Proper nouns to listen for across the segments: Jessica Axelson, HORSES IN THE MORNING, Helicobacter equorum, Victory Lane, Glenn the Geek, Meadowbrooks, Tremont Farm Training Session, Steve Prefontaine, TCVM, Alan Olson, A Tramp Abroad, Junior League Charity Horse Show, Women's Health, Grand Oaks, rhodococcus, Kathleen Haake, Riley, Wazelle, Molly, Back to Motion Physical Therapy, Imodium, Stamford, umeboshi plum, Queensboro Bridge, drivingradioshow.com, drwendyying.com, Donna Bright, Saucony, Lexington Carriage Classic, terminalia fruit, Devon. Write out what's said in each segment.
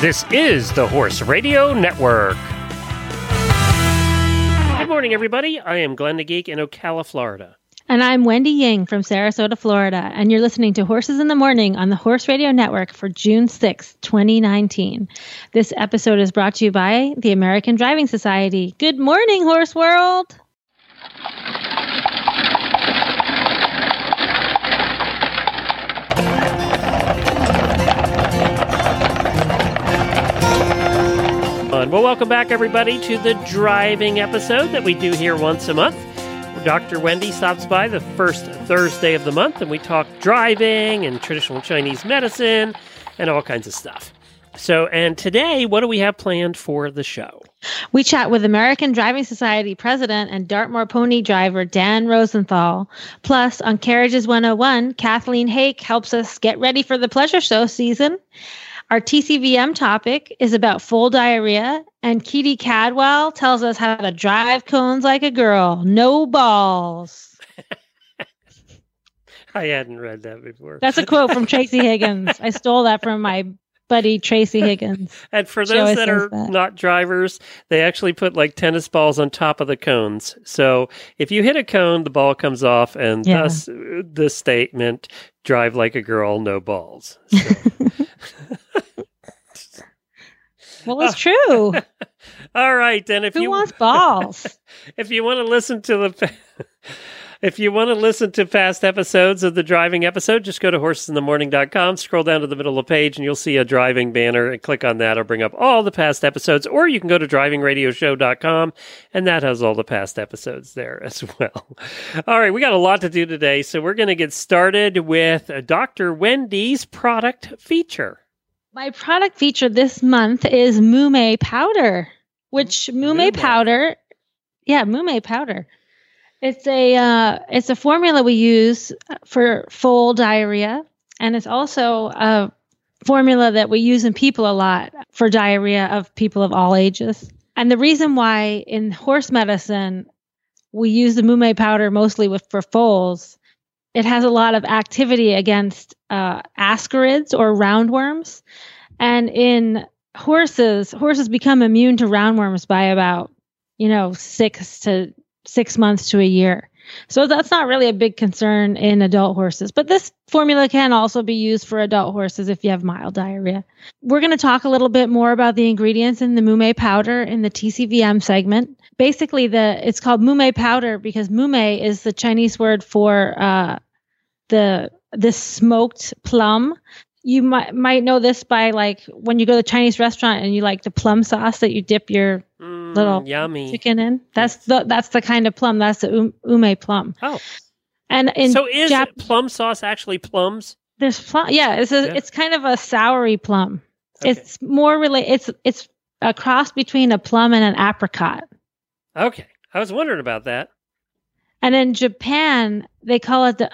This is the Horse Radio Network. Good morning, everybody. I am Glenn the Geek in Ocala, Florida. And I'm Wendy Ying from Sarasota, Florida. And you're listening to Horses in the Morning on the Horse Radio Network for June 6, 2019. This episode is brought to you by the American Driving Society. Good morning, Horse World. Well, welcome back, everybody, to the driving episode that we do here once a month. Dr. Wendy stops by the first Thursday of the month, and we talk driving and traditional Chinese medicine and all kinds of stuff. So, and today, what do we have planned for the show? We chat with American Driving Society president and Dartmoor Pony driver Dan Rosenthal. Plus, on Carriages 101, Kathleen Haake helps us get ready for the pleasure show season. Our TCVM topic is about foal diarrhea, and Katie Cadwell tells us how to drive cones like a girl. No balls. I hadn't read that before. That's a quote from Tracy Higgins. I stole that from my buddy Tracy Higgins. And for those that are not drivers, they actually put like tennis balls on top of the cones. So if you hit a cone, the ball comes off, and thus the statement, drive like a girl, no balls. So. Well, it's true. All right, then. If Who wants balls? If you want to listen to past episodes of the driving episode, just go to horsesinthemorning.com, scroll down to the middle of the page, and you'll see a driving banner, and click on that. It'll bring up all the past episodes, or you can go to drivingradioshow.com, and that has all the past episodes there as well. All right, we got a lot to do today, so we're going to get started with Dr. Wendy's product feature. My product feature this month is Mume Powder, which Mume Powder. It's a formula we use for foal diarrhea, and it's also a formula that we use in people a lot for diarrhea of people of all ages. And the reason why in horse medicine we use the Mume Powder mostly for foals, it has a lot of activity against ascarids or roundworms. And in horses become immune to roundworms by about, 6 months to a year. So that's not really a big concern in adult horses. But this formula can also be used for adult horses if you have mild diarrhea. We're going to talk a little bit more about the ingredients in the Mume Powder in the TCVM segment. Basically, it's called Mume Powder because Mume is the Chinese word for the smoked plum. You might know this by like when you go to the Chinese restaurant and you like the plum sauce that you dip your little yummy chicken in. That's the kind of plum. That's the ume plum. Oh, and is plum sauce actually plums? There's plum. Yeah, it's kind of a soury plum. Okay. It's more It's a cross between a plum and an apricot. Okay, I was wondering about that. And in Japan, they call it the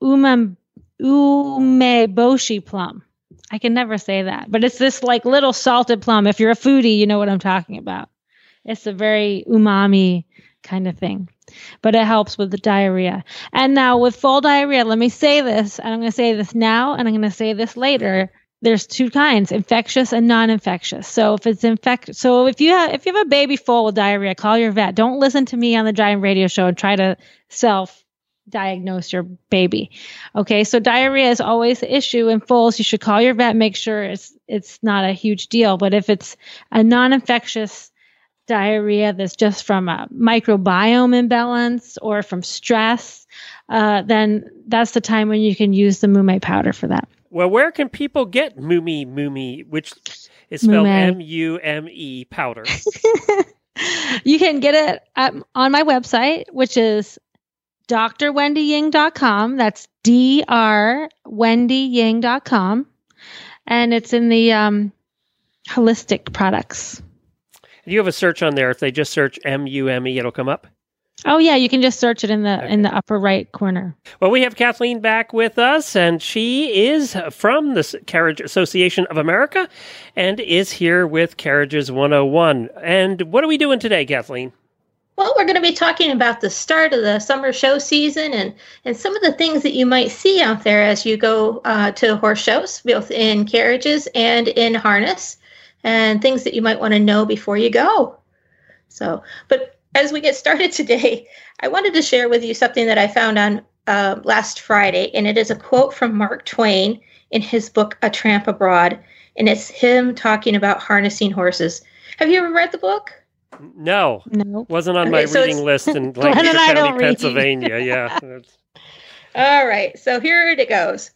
umeboshi plum. I can never say that, but it's this like little salted plum. If you're a foodie, you know what I'm talking about. It's a very umami kind of thing, but it helps with the diarrhea. And now with foal diarrhea, let me say this, and I'm going to say this now, and I'm going to say this later. There's two kinds, infectious and non-infectious. So if it's if you have a baby foal with diarrhea, call your vet. Don't listen to me on the Driving Radio Show and try to self-diagnose your baby. Okay, so diarrhea is always the issue in foals. You should call your vet, make sure it's not a huge deal. But if it's a non-infectious diarrhea that's just from a microbiome imbalance or from stress, then that's the time when you can use the Mume Powder for that. Well, where can people get Mume, which is spelled Mume powder? You can get it on my website, which is drwendyying.com. That's drwendyying.com. And it's in the holistic products. You have a search on there. If they just search Mume, it'll come up. Oh, yeah. You can just search it in the upper right corner. Well, we have Kathleen back with us, and she is from the Carriage Association of America and is here with Carriages 101. And what are we doing today, Kathleen? Well, we're going to be talking about the start of the summer show season and some of the things that you might see out there as you go to horse shows, both in carriages and in harness. and things that you might want to know before you go. So, but as we get started today, I wanted to share with you something that I found on last Friday, and it is a quote from Mark Twain in his book, A Tramp Abroad, and it's him talking about harnessing horses. Have you ever read the book? No. No. Wasn't on my reading list in Lancaster County, Pennsylvania. Yeah. All right. So here it goes.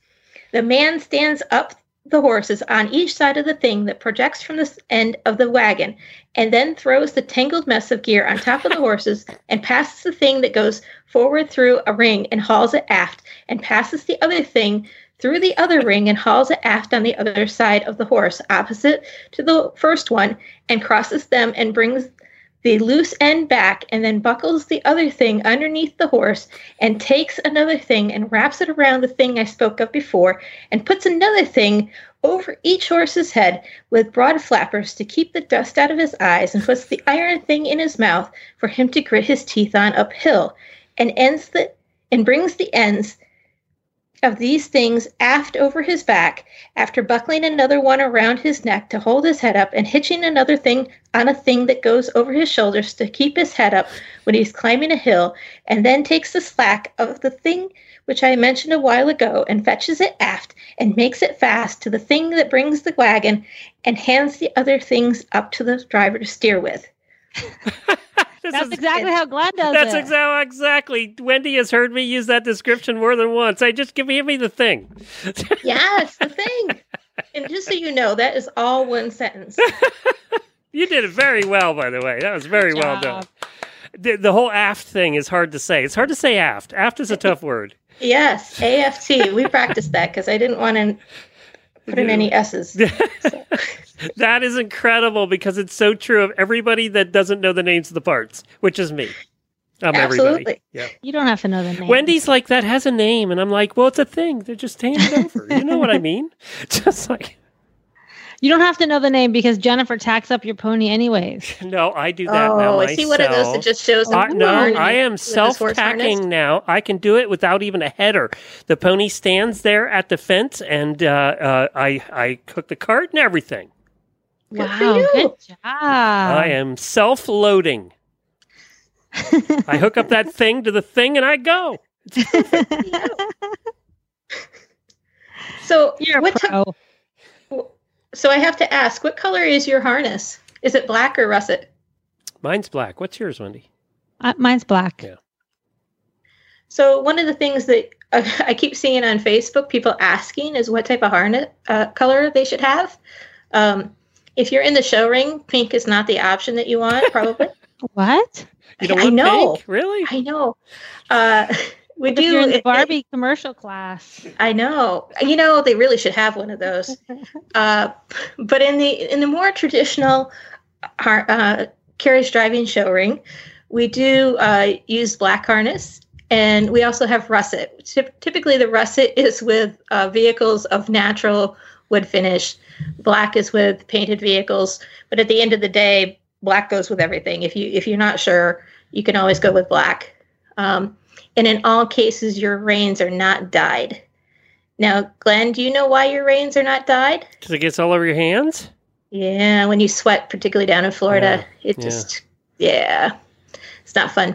The man stands up the horses on each side of the thing that projects from the end of the wagon, and then throws the tangled mess of gear on top of the horses and passes the thing that goes forward through a ring and hauls it aft, and passes the other thing through the other ring and hauls it aft on the other side of the horse, opposite to the first one, and crosses them and brings the loose end back, and then buckles the other thing underneath the horse, and takes another thing and wraps it around the thing I spoke of before, and puts another thing over each horse's head with broad flappers to keep the dust out of his eyes, and puts the iron thing in his mouth for him to grit his teeth on uphill, and brings the ends of these things aft over his back, after buckling another one around his neck to hold his head up, and hitching another thing on a thing that goes over his shoulders to keep his head up when he's climbing a hill, and then takes the slack of the thing which I mentioned a while ago, and fetches it aft, and makes it fast to the thing that brings the wagon, and hands the other things up to the driver to steer with. That's exactly how Glenn does it. That's exactly. Wendy has heard me use that description more than once. Give me the thing. Yes, the thing. And just so you know, that is all one sentence. You did it very well, by the way. That was very well done. The whole aft thing is hard to say. It's hard to say aft. Aft is a tough word. Yes, AFT. We practiced that because I didn't want to put in any S's. So. That is incredible because it's so true of everybody that doesn't know the names of the parts, which is me. I'm everybody. Yeah. You don't have to know the name. Wendy's like, that has a name. And I'm like, well, it's a thing. They're just handed over. You know what I mean? Just like. You don't have to know the name because Jennifer tacks up your pony anyways. No, I do that now myself. Oh, see what it is. It just shows. I am self-tacking now. I can do it without even a header. The pony stands there at the fence, and I cook the cart and everything. Wow, good job. I am self-loading. I hook up that thing to the thing and I go. So you're a pro. So I have to ask, what color is your harness? Is it black or russet? Mine's black. What's yours, Wendy? Mine's black. Yeah. So one of the things that I keep seeing on Facebook, people asking, is what type of harness color they should have. If you're in the show ring, pink is not the option that you want, probably. What? You don't want pink? Really? I know. We do in the Barbie commercial class. I know. You know, they really should have one of those. But in the more traditional carriage driving show ring, we do use black harness, and we also have russet. Typically, the russet is with vehicles of natural wood finish. Black is with painted vehicles, but at the end of the day, black goes with everything. If you're not sure, you can always go with black. And in all cases, your reins are not dyed. Now, Glenn, do you know why your reins are not dyed? Because it gets all over your hands? Yeah, when you sweat, particularly down in Florida, it's not fun.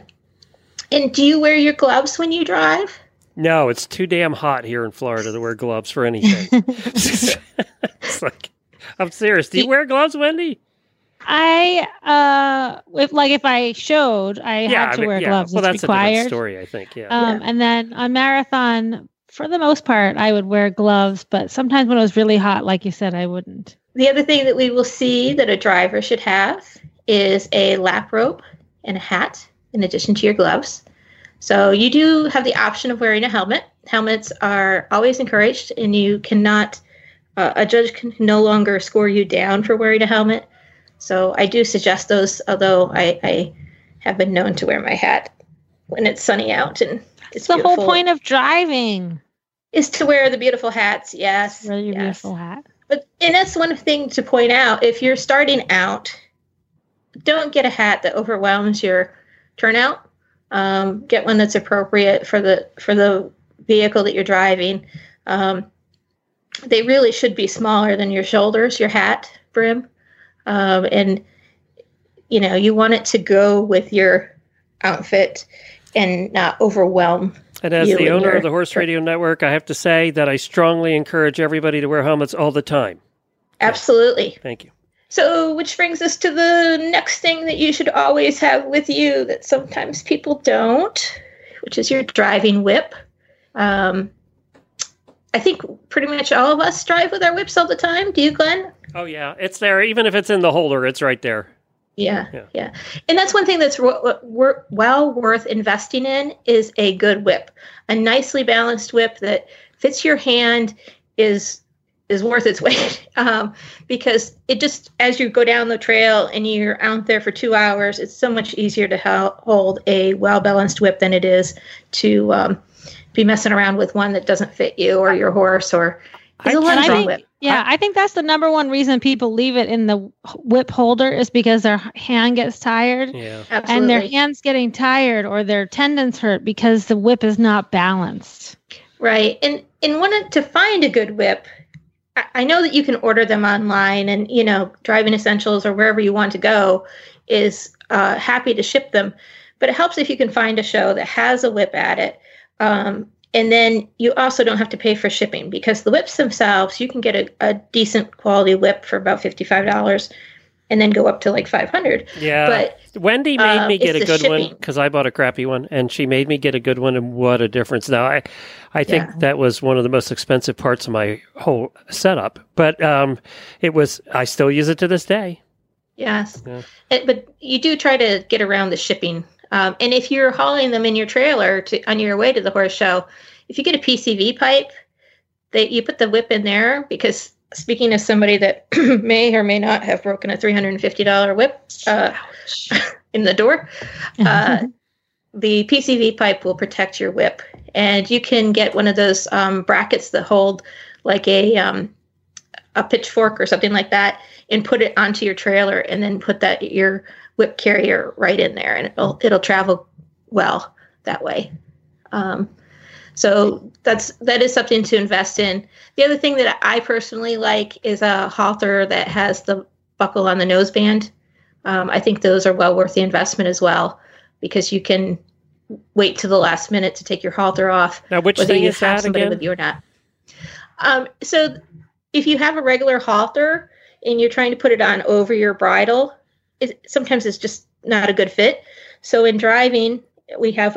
And do you wear your gloves when you drive? No, it's too damn hot here in Florida to wear gloves for anything. It's like, I'm serious. Do you wear gloves, Wendy? If I showed, I had to wear gloves. Well, that's required. A different story, I think. Yeah. And then on marathon, for the most part, I would wear gloves, but sometimes when it was really hot, like you said, I wouldn't. The other thing that we will see that a driver should have is a lap robe and a hat, in addition to your gloves. So you do have the option of wearing a helmet. Helmets are always encouraged, and you cannot. A judge can no longer score you down for wearing a helmet. So I do suggest those, although I have been known to wear my hat when it's sunny out. And it's the whole point of driving is to wear the beautiful hats. Yes. Wear your beautiful hat. And that's one thing to point out. If you're starting out, don't get a hat that overwhelms your turnout. Get one that's appropriate for the vehicle that you're driving. They really should be smaller than your shoulders, your hat brim. And you know, you want it to go with your outfit and not overwhelm. And as the owner of the Horse Radio Network, I have to say that I strongly encourage everybody to wear helmets all the time. Absolutely. Thank you. So, which brings us to the next thing that you should always have with you that sometimes people don't, which is your driving whip. I think pretty much all of us drive with our whips all the time. Do you, Glenn? Oh, yeah. It's there. Even if it's in the holder, it's right there. Yeah. And that's one thing that's well worth investing in is a good whip. A nicely balanced whip that fits your hand is worth its weight, because it just, as you go down the trail and you're out there for 2 hours, it's so much easier to hold a well-balanced whip than it is to be messing around with one that doesn't fit you or your horse or is a little whip. Yeah, I think that's the number one reason people leave it in the whip holder is because their hand gets tired. Yeah. Absolutely. And their hand's getting tired or their tendons hurt because the whip is not balanced. Right. And wanted to find a good whip. I know that you can order them online and, you know, Driving Essentials or wherever you want to go is happy to ship them. But it helps if you can find a show that has a whip at it. And then you also don't have to pay for shipping because the whips themselves, you can get a decent quality whip for about $55 and then go up to like $500. Yeah. But Wendy made me get a good one because I bought a crappy one and she made me get a good one. And what a difference. Now, I think that was one of the most expensive parts of my whole setup, but I still use it to this day. Yes. Yeah. But you do try to get around the shipping. And if you're hauling them in your trailer on your way to the horse show, if you get a PCV pipe, you put the whip in there because speaking of somebody that may or may not have broken a $350 whip in the door, the PCV pipe will protect your whip. And you can get one of those brackets that hold like a pitchfork or something like that and put it onto your trailer and then put your whip carrier right in there and it'll travel well that way. So that is something to invest in. The other thing that I personally like is a halter that has the buckle on the noseband. I think those are well worth the investment as well because you can wait to the last minute to take your halter off. Now, which thing is that again? With you or not. So if you have a regular halter and you're trying to put it on over your bridle, sometimes it's just not a good fit. So in driving, we have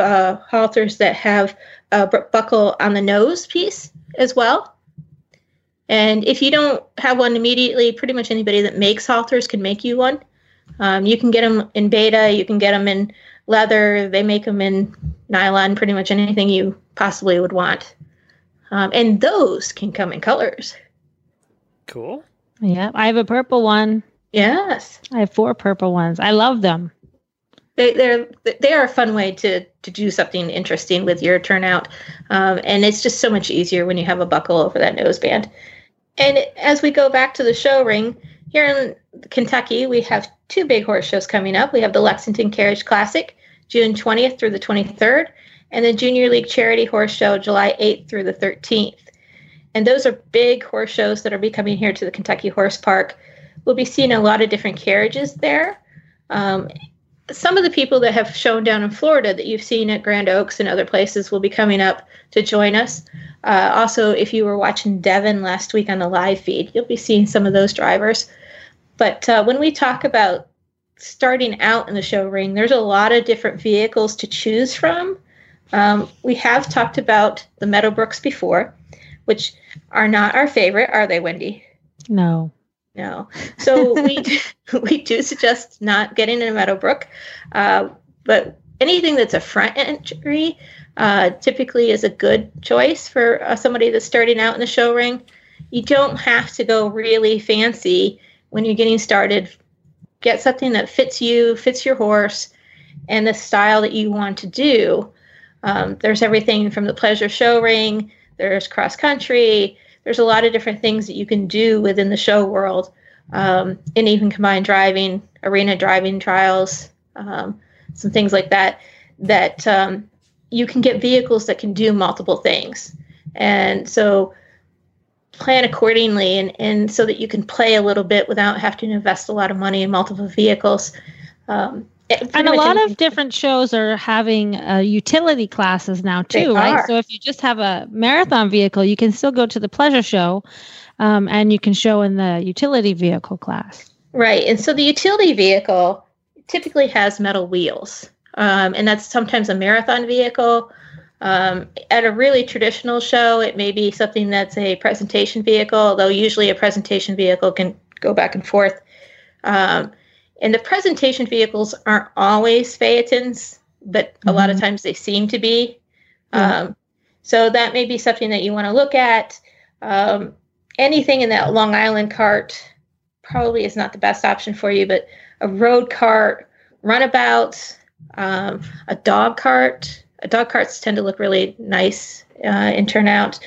halters that have a buckle on the nose piece as well. And if you don't have one immediately, pretty much anybody that makes halters can make you one. You can get them in beta. You can get them in leather. They make them in nylon, pretty much anything you possibly would want. And those can come in colors. Cool. Yeah, I have a purple one. Yes. I have 4 purple ones. I love them. They are a fun way to do something interesting with your turnout. And it's just so much easier when you have a buckle over that noseband. And as we go back to the show ring, here in Kentucky, we have 2 big horse shows coming up. We have the Lexington Carriage Classic, June 20th through the 23rd, and the Junior League Charity Horse Show, July 8th through the 13th. And those are big horse shows that are coming here to the Kentucky Horse Park. We'll be seeing a lot of different carriages there. Some of the people that have shown down in Florida that you've seen at Grand Oaks and other places will be coming up to join us. Also, if you were watching Devon last week on the live feed, you'll be seeing some of those drivers. But when we talk about starting out in the show ring, there's a lot of different vehicles to choose from. We have talked about the Meadowbrooks before, which are not our favorite, are they, Wendy? No. So we do suggest not getting in a Meadowbrook, but anything that's a front entry typically is a good choice for somebody that's starting out in the show ring. You don't have to go really fancy when you're getting started. Get something that fits you, fits your horse, and the style that you want to do. There's everything from the pleasure show ring, there's cross country, there's a lot of different things that you can do within the show world, and even combined driving, arena driving trials, some things like that, you can get vehicles that can do multiple things. And so plan accordingly, and so that you can play a little bit without having to invest a lot of money in multiple vehicles. And a lot of different shows are having utility classes now too, right? So if you just have a marathon vehicle, you can still go to the pleasure show, and you can show in the utility vehicle class. Right. And so the utility vehicle typically has metal wheels, and that's sometimes a marathon vehicle. At a really traditional show, it may be something that's a presentation vehicle, although usually a presentation vehicle can go back and forth. And the presentation vehicles aren't always phaetons, but a lot of times they seem to be. So that may be something that you want to look at. Anything in that Long Island cart probably is not the best option for you, but a road cart, runabouts, a dog cart. Dog carts tend to look really nice in turnout.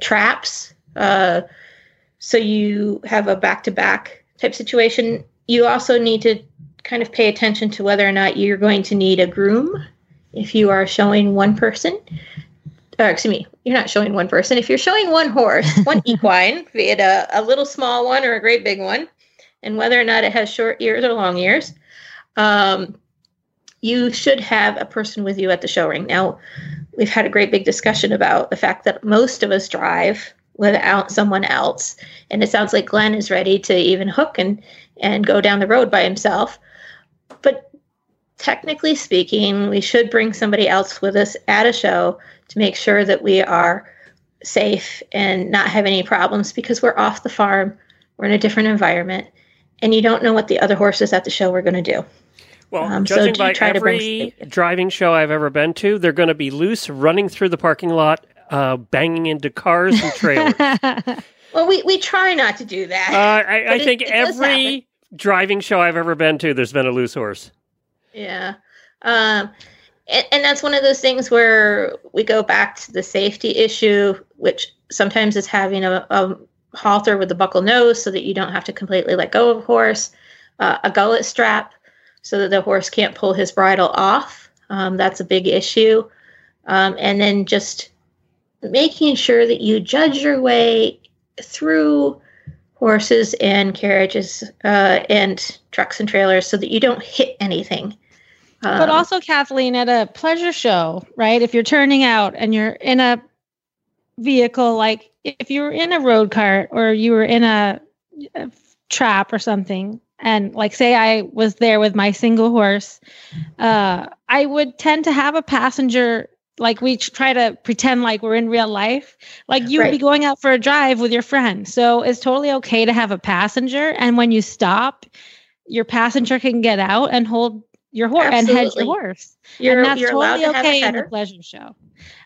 Traps. So you have a back-to-back type situation. You also need to kind of pay attention to whether or not you're going to need a groom if you are showing one person. You're not showing one person. If you're showing one horse, one equine, be it a little small one or a great big one, and whether or not it has short ears or long ears, you should have a person with you at the show ring. Now, we've had a great big discussion about the fact that most of us drive without someone else, and it sounds like Glenn is ready to even hook and go down the road by himself. But technically speaking, we should bring somebody else with us at a show to make sure that we are safe and not have any problems, because we're off the farm, we're in a different environment, and you don't know what the other horses at the show are going to do. Well, judging by every driving show I've ever been to, they're going to be loose, running through the parking lot, banging into cars and trailers. Well, we try not to do that. I think every driving show I've ever been to, there's been a loose horse. Yeah. And that's one of those things where we go back to the safety issue, which sometimes is having a halter with a buckle nose so that you don't have to completely let go of a horse, a gullet strap so that the horse can't pull his bridle off. That's a big issue. And then just making sure that you judge your way through horses and carriages and trucks and trailers so that you don't hit anything. But also, Kathleen, at a pleasure show, right? If you're turning out and you're in a vehicle, like if you were in a road cart or you were in a trap or something, and like say I was there with my single horse, I would tend to have a passenger. Like we try to pretend like we're in real life, like you would be going out for a drive with your friend. So it's totally okay to have a passenger. And when you stop, your passenger can get out and hold your horse and head your horse. And that's totally okay in the pleasure show.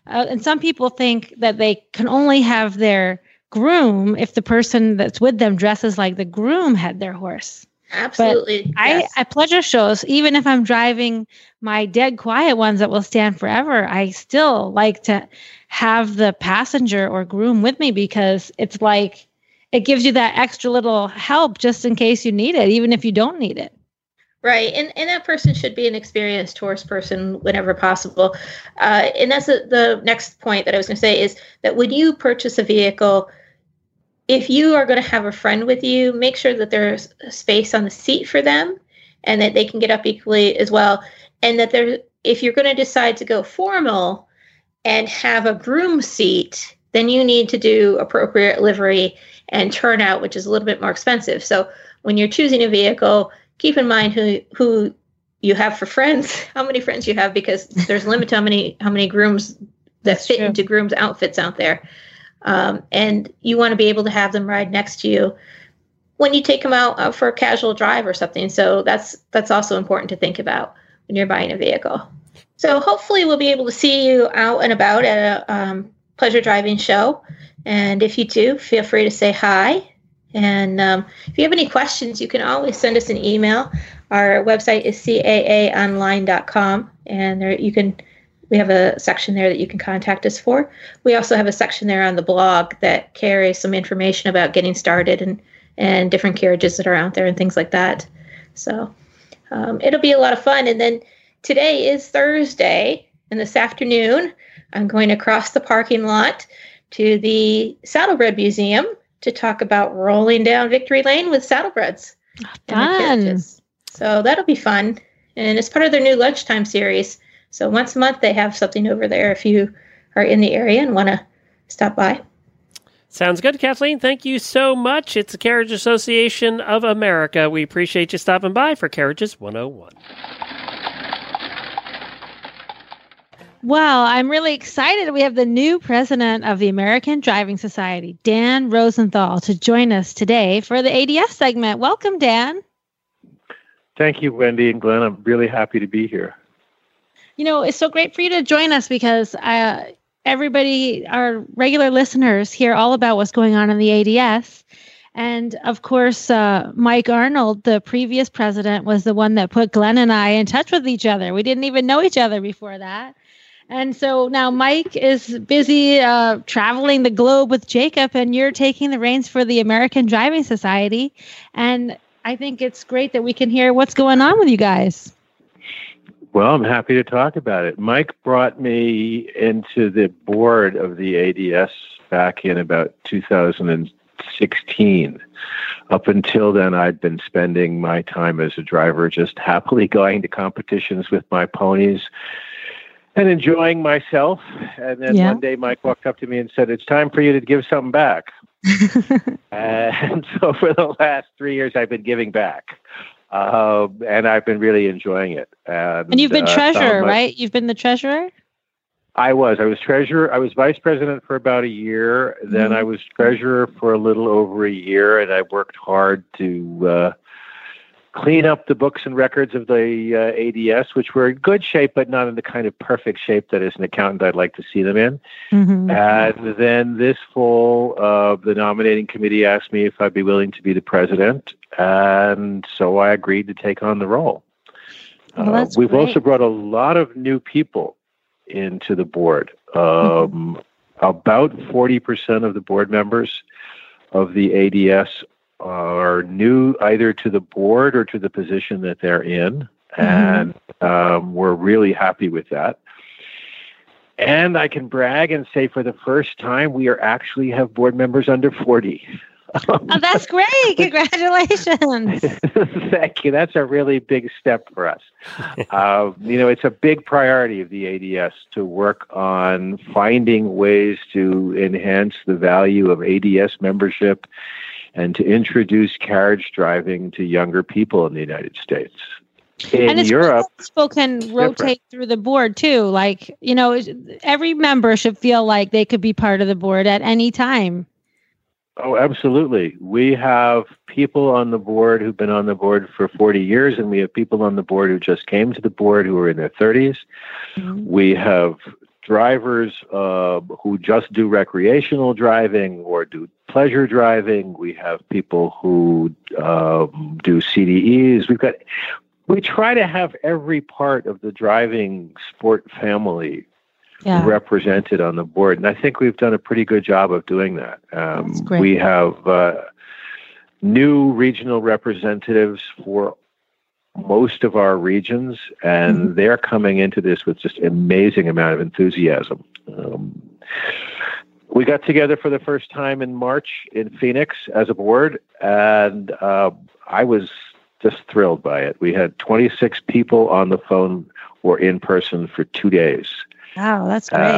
And some people think that they can only have their groom if the person that's with them dresses like the groom had their horse. Absolutely. But at pleasure shows, even if I'm driving my dead quiet ones that will stand forever, I still like to have the passenger or groom with me, because it's like it gives you that extra little help just in case you need it, even if you don't need it. Right. And that person should be an experienced horse person whenever possible. And that's the next point that I was going to say, is that when you purchase a vehicle, if you are going to have a friend with you, make sure that there's space on the seat for them and that they can get up equally as well. And that if you're going to decide to go formal and have a groom seat, then you need to do appropriate livery and turnout, which is a little bit more expensive. So when you're choosing a vehicle, keep in mind who you have for friends, how many friends you have, because there's a limit to how many grooms that fit into grooms' outfits out there. And you want to be able to have them ride next to you when you take them out for a casual drive or something. So that's also important to think about when you're buying a vehicle. So hopefully we'll be able to see you out and about at a pleasure driving show. And if you do, feel free to say hi. And if you have any questions, you can always send us an email. Our website is caaonline.com, and there we have a section there that you can contact us for. We also have a section there on the blog that carries some information about getting started and different carriages that are out there and things like that. So it'll be a lot of fun. And then today is Thursday, and this afternoon I'm going to cross the parking lot to the Saddlebred Museum to talk about rolling down Victory Lane with saddlebreds. Done. So that'll be fun. And it's part of their new lunchtime series. So once a month they have something over there if you are in the area and want to stop by. Sounds good, Kathleen. Thank you so much. It's the Carriage Association of America. We appreciate you stopping by for Carriages 101. Wow, I'm really excited. We have the new president of the American Driving Society, Dan Rosenthal, to join us today for the ADS segment. Welcome, Dan. Thank you, Wendy and Glenn. I'm really happy to be here. You know, it's so great for you to join us because everybody, our regular listeners, hear all about what's going on in the ADS. And, of course, Mike Arnold, the previous president, was the one that put Glenn and I in touch with each other. We didn't even know each other before that. And so now Mike is busy traveling the globe with Jacob, and you're taking the reins for the American Driving Society. And I think it's great that we can hear what's going on with you guys. Well, I'm happy to talk about it. Mike brought me into the board of the ADS back in about 2016. Up until then, I'd been spending my time as a driver just happily going to competitions with my ponies and enjoying myself. And then one day Mike walked up to me and said, "It's time for you to give something back." And so for the last 3 years, I've been giving back. And I've been really enjoying it. And you've been treasurer, right? You've been the treasurer? I was treasurer. I was vice president for about a year. Mm-hmm. Then I was treasurer for a little over a year. And I worked hard to clean up the books and records of the ADS, which were in good shape, but not in the kind of perfect shape that as an accountant I'd like to see them in. Mm-hmm. And then this fall, the nominating committee asked me if I'd be willing to be the president. And so I agreed to take on the role. Well, we've also brought a lot of new people into the board. About 40% of the board members of the ADS are new either to the board or to the position that they're in. And we're really happy with that. And I can brag and say for the first time, we are actually have board members under 40. Oh, that's great. Congratulations. Thank you. That's a really big step for us. It's a big priority of the ADS to work on finding ways to enhance the value of ADS membership and to introduce carriage driving to younger people in the United States. In Europe, people can rotate through the board too. Like, every member should feel like they could be part of the board at any time. Oh, absolutely. We have people on the board who've been on the board for 40 years, and we have people on the board who just came to the board who are in their 30s. Mm-hmm. We have drivers who just do recreational driving or do pleasure driving. We have people who do CDEs. We try to have every part of the driving sport family represented on the board. And I think we've done a pretty good job of doing that. We have new regional representatives for most of our regions, and they're coming into this with just amazing amount of enthusiasm. We got together for the first time in March in Phoenix as a board, and I was just thrilled by it. We had 26 people on the phone or in person for 2 days. Wow, that's great.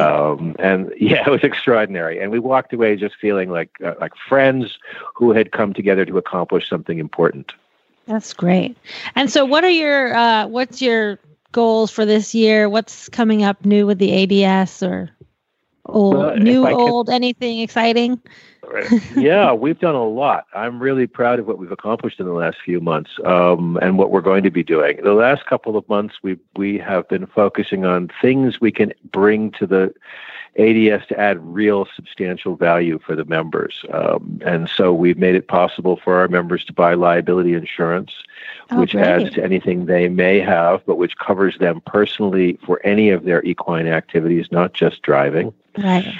It was extraordinary. And we walked away just feeling like friends who had come together to accomplish something important. That's great. And so what are your what's your goals for this year? What's coming up new with the ADS or old, anything exciting? Yeah, we've done a lot. I'm really proud of what we've accomplished in the last few months and what we're going to be doing. The last couple of months, we have been focusing on things we can bring to the ADS to add real substantial value for the members. And so we've made it possible for our members to buy liability insurance, which adds to anything they may have, but which covers them personally for any of their equine activities, not just driving. Right.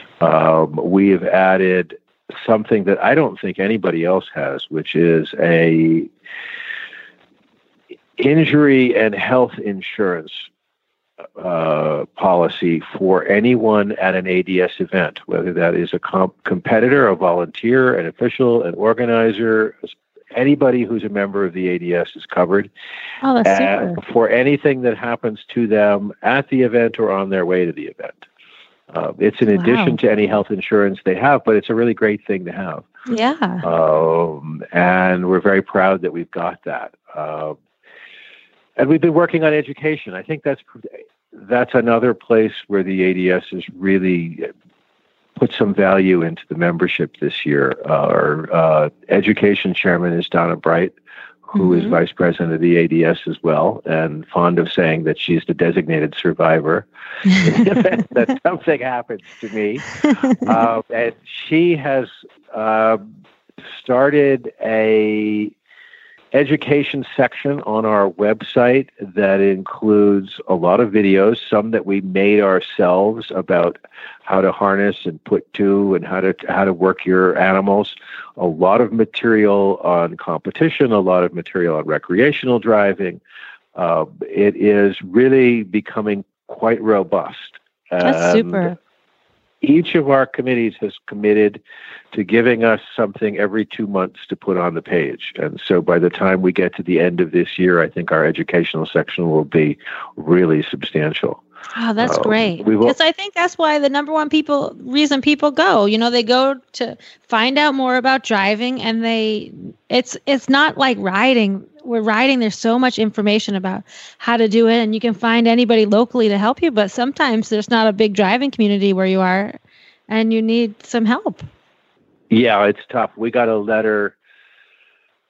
We have added something that I don't think anybody else has, which is a injury and health insurance policy for anyone at an ADS event, whether that is a competitor, a volunteer, an official, an organizer. Anybody who's a member of the ADS is covered. Oh, that's super. For anything that happens to them at the event or on their way to the event. It's in addition to any health insurance they have, but it's a really great thing to have. Yeah. And we're very proud that we've got that. And we've been working on education. I think that's another place where the ADS has really put some value into the membership this year. Our education chairman is Donna Bright, who is vice president of the ADS as well, and fond of saying that she's the designated survivor in the event that something happens to me. And she has started a education section on our website that includes a lot of videos, some that we made ourselves about how to harness and put to and how to work your animals. A lot of material on competition, a lot of material on recreational driving. It is really becoming quite robust. That's super. Each of our committees has committed to giving us something every 2 months to put on the page. And so by the time we get to the end of this year, I think our educational section will be really substantial. Oh, that's great. Because I think that's why the number one reason people go, they go to find out more about driving, and it's not like riding. We're riding, there's so much information about how to do it, and you can find anybody locally to help you, but sometimes there's not a big driving community where you are, and you need some help. Yeah, it's tough. We got a letter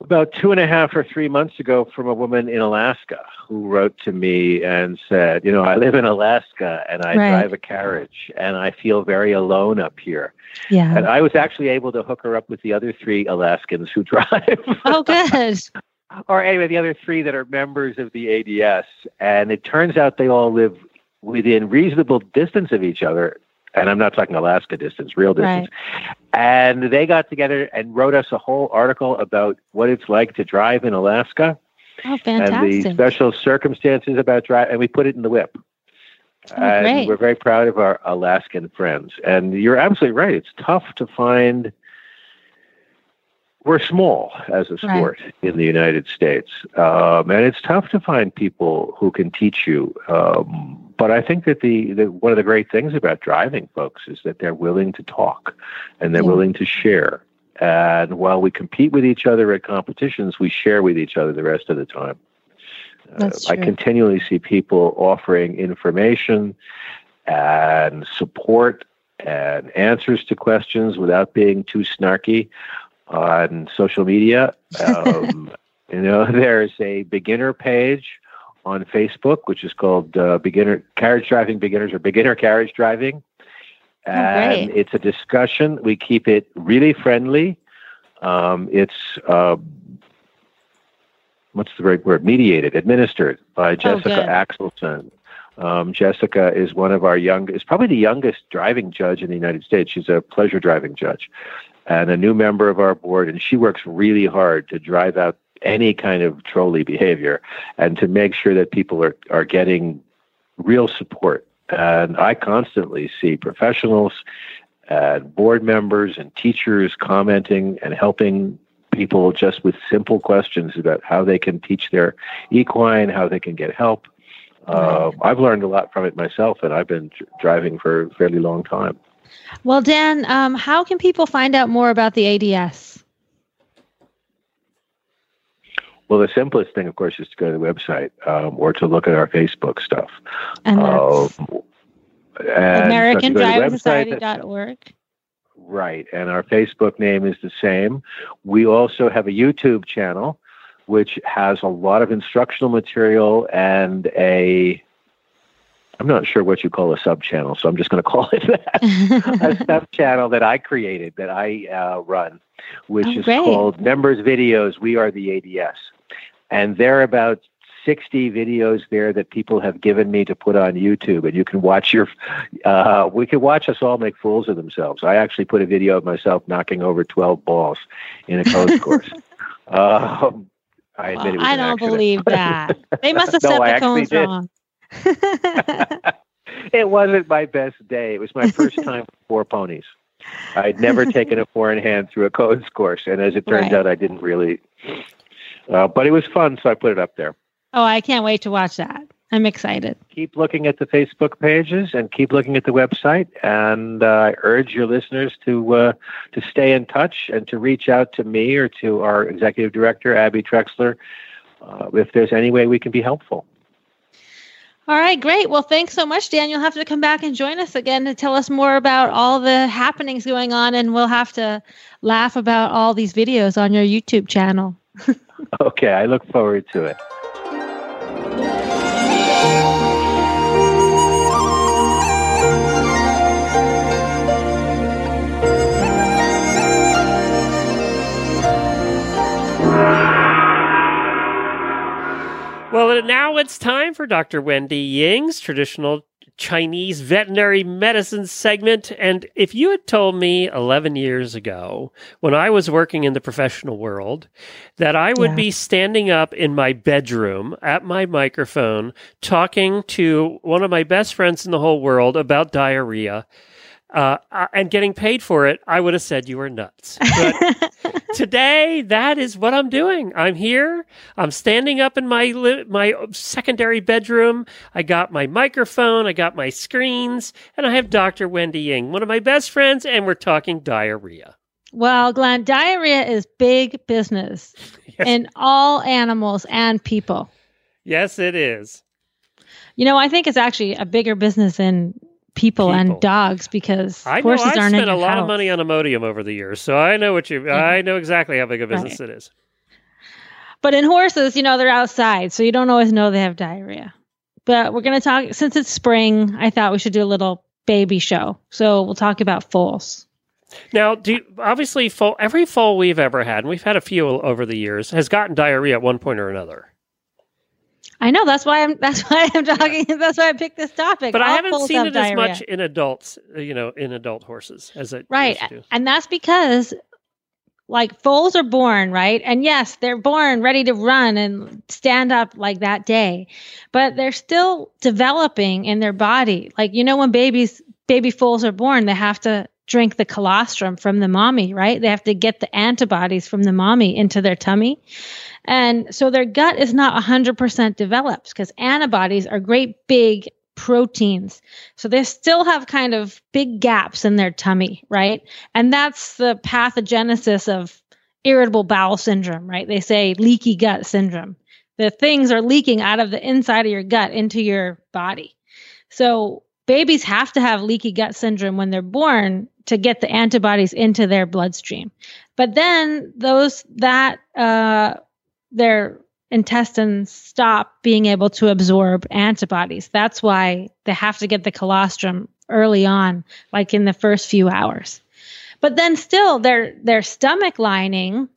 about 2.5 or 3 months ago from a woman in Alaska who wrote to me and said, I live in Alaska and I drive a carriage and I feel very alone up here. Yeah. And I was actually able to hook her up with the other three Alaskans who drive. Oh, good. Or anyway, the other three that are members of the ADS. And it turns out they all live within reasonable distance of each other. And I'm not talking Alaska distance, real distance. Right. And they got together and wrote us a whole article about what it's like to drive in Alaska. Oh, fantastic. And the special circumstances about drive. And we put it in the whip. Oh, and great. We're very proud of our Alaskan friends. And you're absolutely right. It's tough to find. We're small as a sport in the United States. And it's tough to find people who can teach you. But I think that one of the great things about driving folks is that they're willing to talk and they're willing to share. And while we compete with each other at competitions, we share with each other the rest of the time. That's true. I continually see people offering information and support and answers to questions without being too snarky. On social media, there's a beginner page on Facebook, which is called Beginner Carriage Driving Beginners or Beginner Carriage Driving. And it's a discussion. We keep it really friendly. It's, what's the right word? Mediated, administered by Jessica Axelson. Jessica is one of our probably the youngest driving judge in the United States. She's a pleasure driving judge and a new member of our board. And she works really hard to drive out any kind of trolley behavior and to make sure that people are getting real support. And I constantly see professionals and board members and teachers commenting and helping people just with simple questions about how they can teach their equine, how they can get help. I've learned a lot from it myself, and I've been driving for a fairly long time. Well, Dan, how can people find out more about the ADS? Well, the simplest thing, of course, is to go to the website or to look at our Facebook stuff. And that's AmericanDrivingSociety.org. Right, and our Facebook name is the same. We also have a YouTube channel, which has a lot of instructional material and I'm not sure what you call a sub-channel, so I'm just going to call it that. A sub-channel that I created, that I run, which is called Members Videos, We Are the ADS. And there are about 60 videos there that people have given me to put on YouTube, and you can watch we can watch us all make fools of themselves. I actually put a video of myself knocking over 12 balls in a code course. I don't believe that. They must have set the cones wrong. It wasn't my best day. It was my first time with four ponies. I'd never taken a four in hand through a codes course, and as it turns out, I didn't really. But it was fun, so I put it up there. Oh, I can't wait to watch that. I'm excited. Keep looking at the Facebook pages and keep looking at the website. And I urge your listeners to stay in touch and to reach out to me or to our executive director, Abby Trexler, if there's any way we can be helpful. All right, great. Well, thanks so much, Dan. You'll have to come back and join us again to tell us more about all the happenings going on, and we'll have to laugh about all these videos on your YouTube channel. Okay, I look forward to it. Well, now it's time for Dr. Wendy Ying's traditional Chinese veterinary medicine segment. And if you had told me 11 years ago, when I was working in the professional world, that I would be standing up in my bedroom at my microphone talking to one of my best friends in the whole world about diarrhea, and getting paid for it, I would have said you were nuts. But today, that is what I'm doing. I'm here. I'm standing up in my secondary bedroom. I got my microphone. I got my screens. And I have Dr. Wendy Ying, one of my best friends, and we're talking diarrhea. Well, Glenn, diarrhea is big business in all animals and people. Yes, it is. You know, I think it's actually a bigger business in people and dogs, because horses aren't in your house. I spent a lot of money on Imodium over the years, so I know what you. Mm-hmm. I know exactly how big a business it is. But in horses, you know, they're outside, so you don't always know they have diarrhea. But we're going to talk, since it's spring, I thought we should do a little baby show. So we'll talk about foals. Now, obviously, every foal we've ever had, and we've had a few over the years, has gotten diarrhea at one point or another. I know, that's why I picked this topic. But I haven't seen it as much in adults, you know, in adult horses as it used to. And that's because, like, foals are born, right? And yes, they're born ready to run and stand up like that day. But they're still developing in their body. Like, you know, when baby foals are born, they have to drink the colostrum from the mommy, right? They have to get the antibodies from the mommy into their tummy. And so their gut is not 100% developed, because antibodies are great big proteins. So they still have kind of big gaps in their tummy, right? And that's the pathogenesis of irritable bowel syndrome, right? They say leaky gut syndrome. The things are leaking out of the inside of your gut into your body. So babies have to have leaky gut syndrome when they're born to get the antibodies into their bloodstream. But then their intestines stop being able to absorb antibodies. That's why they have to get the colostrum early on, like in the first few hours. But then still their stomach lining,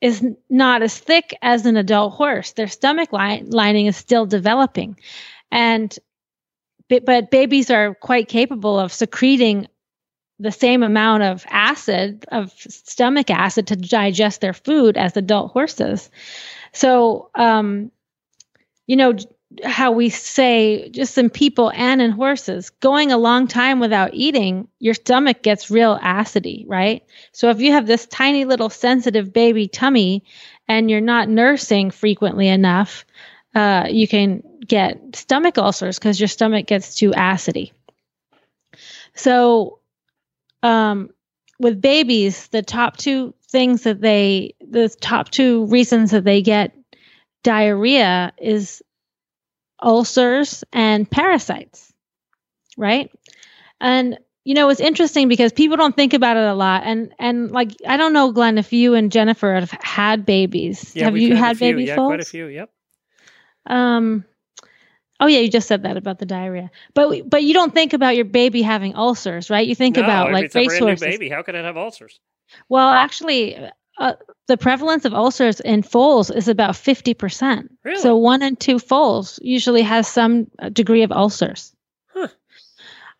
is not as thick as an adult horse. Their stomach lining is still developing. But babies are quite capable of secreting the same amount of acid, of stomach acid, to digest their food as adult horses. So, you know, how we say, just in people and in horses, going a long time without eating, your stomach gets real acidy, right? So if you have this tiny little sensitive baby tummy and you're not nursing frequently enough, you can get stomach ulcers because your stomach gets too acidy. So with babies, the top two reasons that they get diarrhea is ulcers and parasites, right? And, you know, it's interesting because people don't think about it a lot. And like, I don't know, Glenn, if you and Jennifer have had babies. Yeah, have you had baby foals? Yeah, quite a few, yep. Oh yeah, you just said that about the diarrhea, but you don't think about your baby having ulcers, right? You think about like racehorses. No, it's a brand new baby. How can it have ulcers? Well, actually, the prevalence of ulcers in foals is about 50%. Really? So 1 in 2 foals usually has some degree of ulcers. Huh.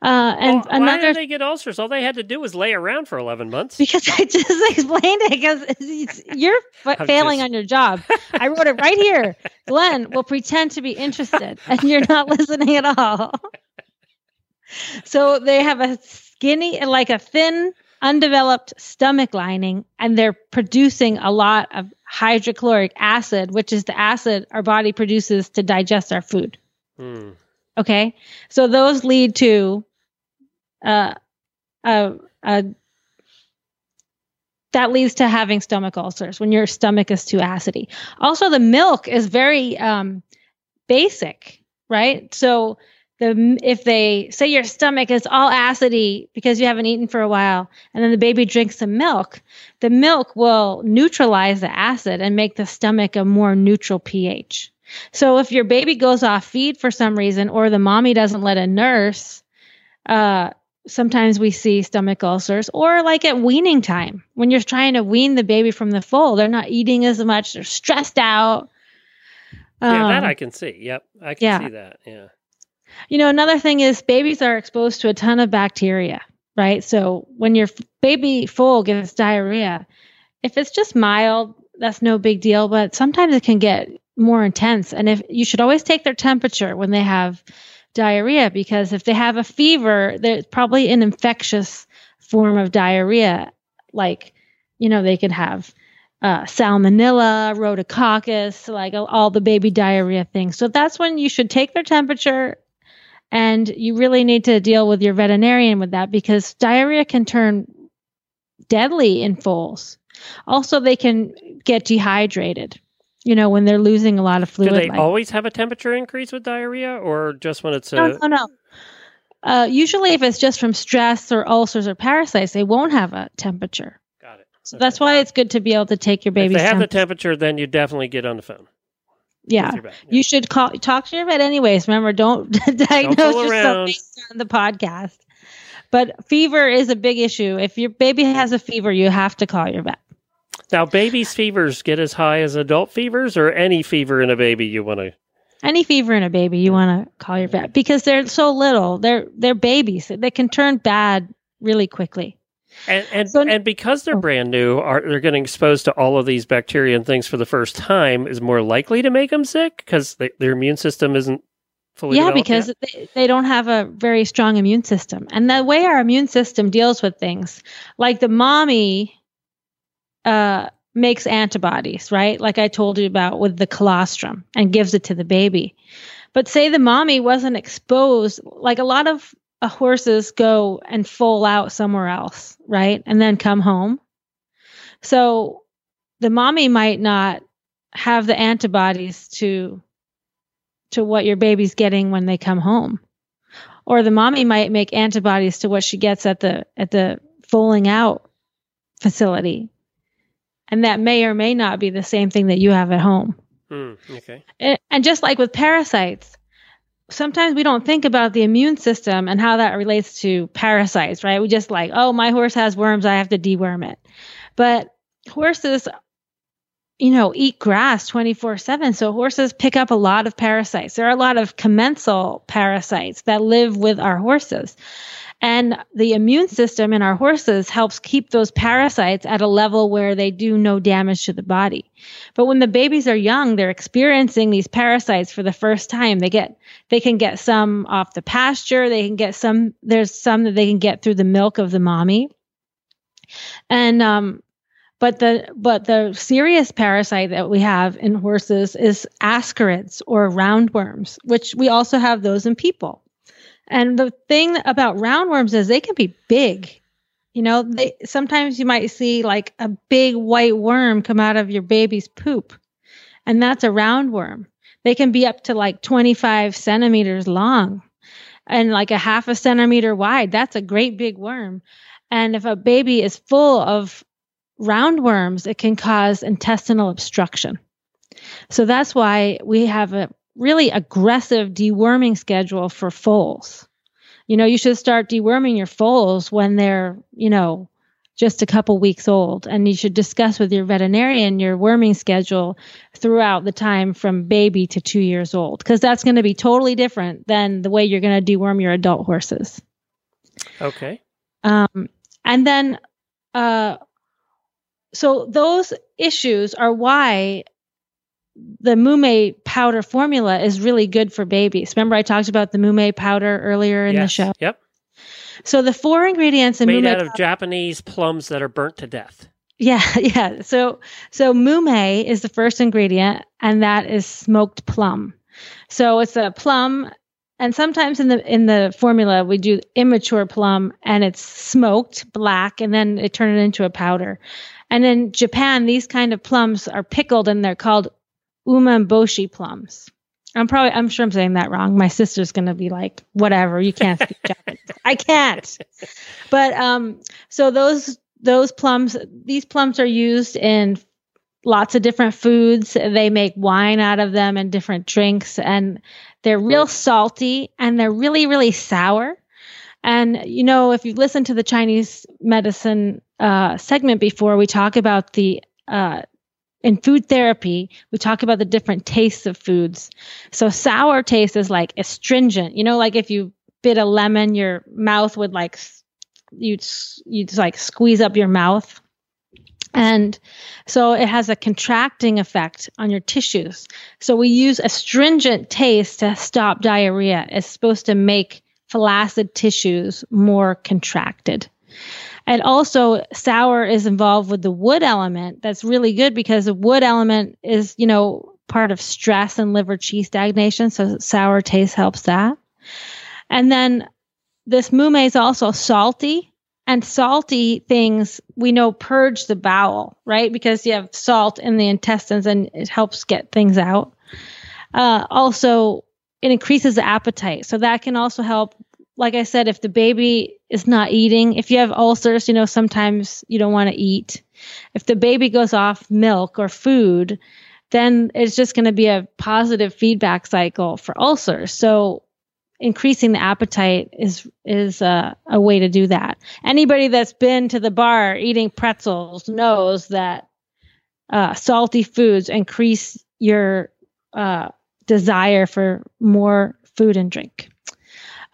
Why did they get ulcers? All they had to do was lay around for 11 months. Because I just explained it. Because you're failing on your job. I wrote it right here. Glenn will pretend to be interested, and you're not listening at all. So they have a skinny, like a thin, undeveloped stomach lining, and they're producing a lot of hydrochloric acid, which is the acid our body produces to digest our food. Mm. Okay, so those lead to that leads to having stomach ulcers when your stomach is too acidy. Also, the milk is very basic, right? So if they say your stomach is all acidy because you haven't eaten for a while, and then the baby drinks some milk, the milk will neutralize the acid and make the stomach a more neutral pH. So if your baby goes off feed for some reason, or the mommy doesn't let a nurse, sometimes we see stomach ulcers, or like at weaning time, when you're trying to wean the baby from the foal, they're not eating as much, they're stressed out. Yeah, that I can see. Yep, I can see that. Yeah. You know, another thing is babies are exposed to a ton of bacteria, right? So when your baby foal gets diarrhea, if it's just mild, that's no big deal. But sometimes it can get more intense. And if you should always take their temperature when they have diarrhea, because if they have a fever, there's probably an infectious form of diarrhea. Like, you know, they could have salmonella, rhodococcus, like all the baby diarrhea things. So that's when you should take their temperature, and you really need to deal with your veterinarian with that, because diarrhea can turn deadly in foals. Also, they can get dehydrated, you know, when they're losing a lot of fluid. Do they always have a temperature increase with diarrhea, or just when it's No. Usually if it's just from stress or ulcers or parasites, they won't have a temperature. So that's why it's good to be able to take your baby's temperature. If they have the temperature, then you definitely get on the phone. Yeah. You should talk to your vet anyways. Remember, don't diagnose yourself based on the podcast. But fever is a big issue. If your baby has a fever, you have to call your vet. Now, babies' fevers get as high as adult fevers, or any fever in a baby you want to? Any fever in a baby you want to call your vet, because they're so little. They're babies. They can turn bad really quickly. And because they're brand new, they're getting exposed to all of these bacteria and things for the first time, is more likely to make them sick, because their immune system isn't fully developed. Yeah, because they don't have a very strong immune system. And the way our immune system deals with things, like the mommy makes antibodies, right? Like I told you about with the colostrum, and gives it to the baby. But say the mommy wasn't exposed, like a lot of horses go and foal out somewhere else, right? And then come home. So the mommy might not have the antibodies to what your baby's getting when they come home. Or the mommy might make antibodies to what she gets at the foaling out facility. And that may or may not be the same thing that you have at home. Mm, okay. And just like with parasites, sometimes we don't think about the immune system and how that relates to parasites, right? We just like, oh, my horse has worms, I have to deworm it. But horses, you know, eat grass 24/7. So horses pick up a lot of parasites. There are a lot of commensal parasites that live with our horses. And the immune system in our horses helps keep those parasites at a level where they do no damage to the body. But when the babies are young, they're experiencing these parasites for the first time. They can get some off the pasture. They can get some, there's some that they can get through the milk of the mommy. And, but the serious parasite that we have in horses is ascarids, or roundworms, which we also have those in people. And the thing about roundworms is they can be big. You know, sometimes you might see like a big white worm come out of your baby's poop, and that's a roundworm. They can be up to like 25 centimeters long and like a half a centimeter wide. That's a great big worm. And if a baby is full of roundworms, it can cause intestinal obstruction. So that's why we have a really aggressive deworming schedule for foals. You know, you should start deworming your foals when they're, you know, just a couple weeks old. And you should discuss with your veterinarian your worming schedule throughout the time from baby to 2 years old, because that's going to be totally different than the way you're going to deworm your adult horses. Okay. And then, so those issues are why the Mume powder formula is really good for babies. Remember, I talked about the Mume powder earlier in the show. Yep. So the 4 ingredients in Mume powder, made out of Japanese plums that are burnt to death. Yeah, yeah. So Mume is the first ingredient, and that is smoked plum. So it's a plum, and sometimes in the formula we do immature plum, and it's smoked black, and then they turn it into a powder. And in Japan, these kind of plums are pickled, and they're called umeboshi plums. I'm sure I'm saying that wrong. My sister's going to be like, whatever, you can't speak Japanese. I can't. But so those plums, these plums are used in lots of different foods. They make wine out of them and different drinks, and they're real salty, and they're really, really sour. And, you know, if you listen to the Chinese medicine segment before, we talk about the in food therapy, we talk about the different tastes of foods. So sour taste is like astringent, you know, like if you bit a lemon, your mouth would like, you'd like squeeze up your mouth. And so it has a contracting effect on your tissues. So we use astringent taste to stop diarrhea. It's supposed to make flaccid tissues more contracted. And also, sour is involved with the wood element. That's really good because the wood element is, you know, part of stress and liver qi stagnation. So sour taste helps that. And then this Mume is also salty. And salty things, we know, purge the bowel, right? Because you have salt in the intestines and it helps get things out. Also, it increases the appetite. So that can also help. Like I said, if the baby is not eating, if you have ulcers, you know, sometimes you don't want to eat. If the baby goes off milk or food, then it's just going to be a positive feedback cycle for ulcers. So increasing the appetite is a way to do that. Anybody that's been to the bar eating pretzels knows that salty foods increase your desire for more food and drink.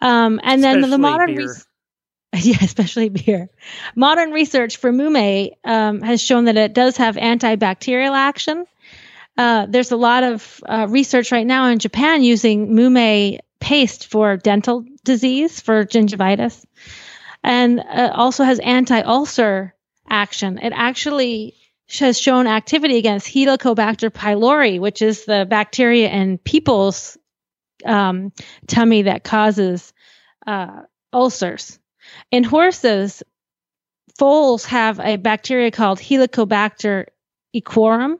And then the modern research, especially beer. Modern research for Mume has shown that it does have antibacterial action. There's a lot of research right now in Japan using Mume paste for dental disease, for gingivitis, and also has anti-ulcer action. It actually has shown activity against Helicobacter pylori, which is the bacteria in people's tummy that causes ulcers. In horses, foals have a bacteria called Helicobacter equorum,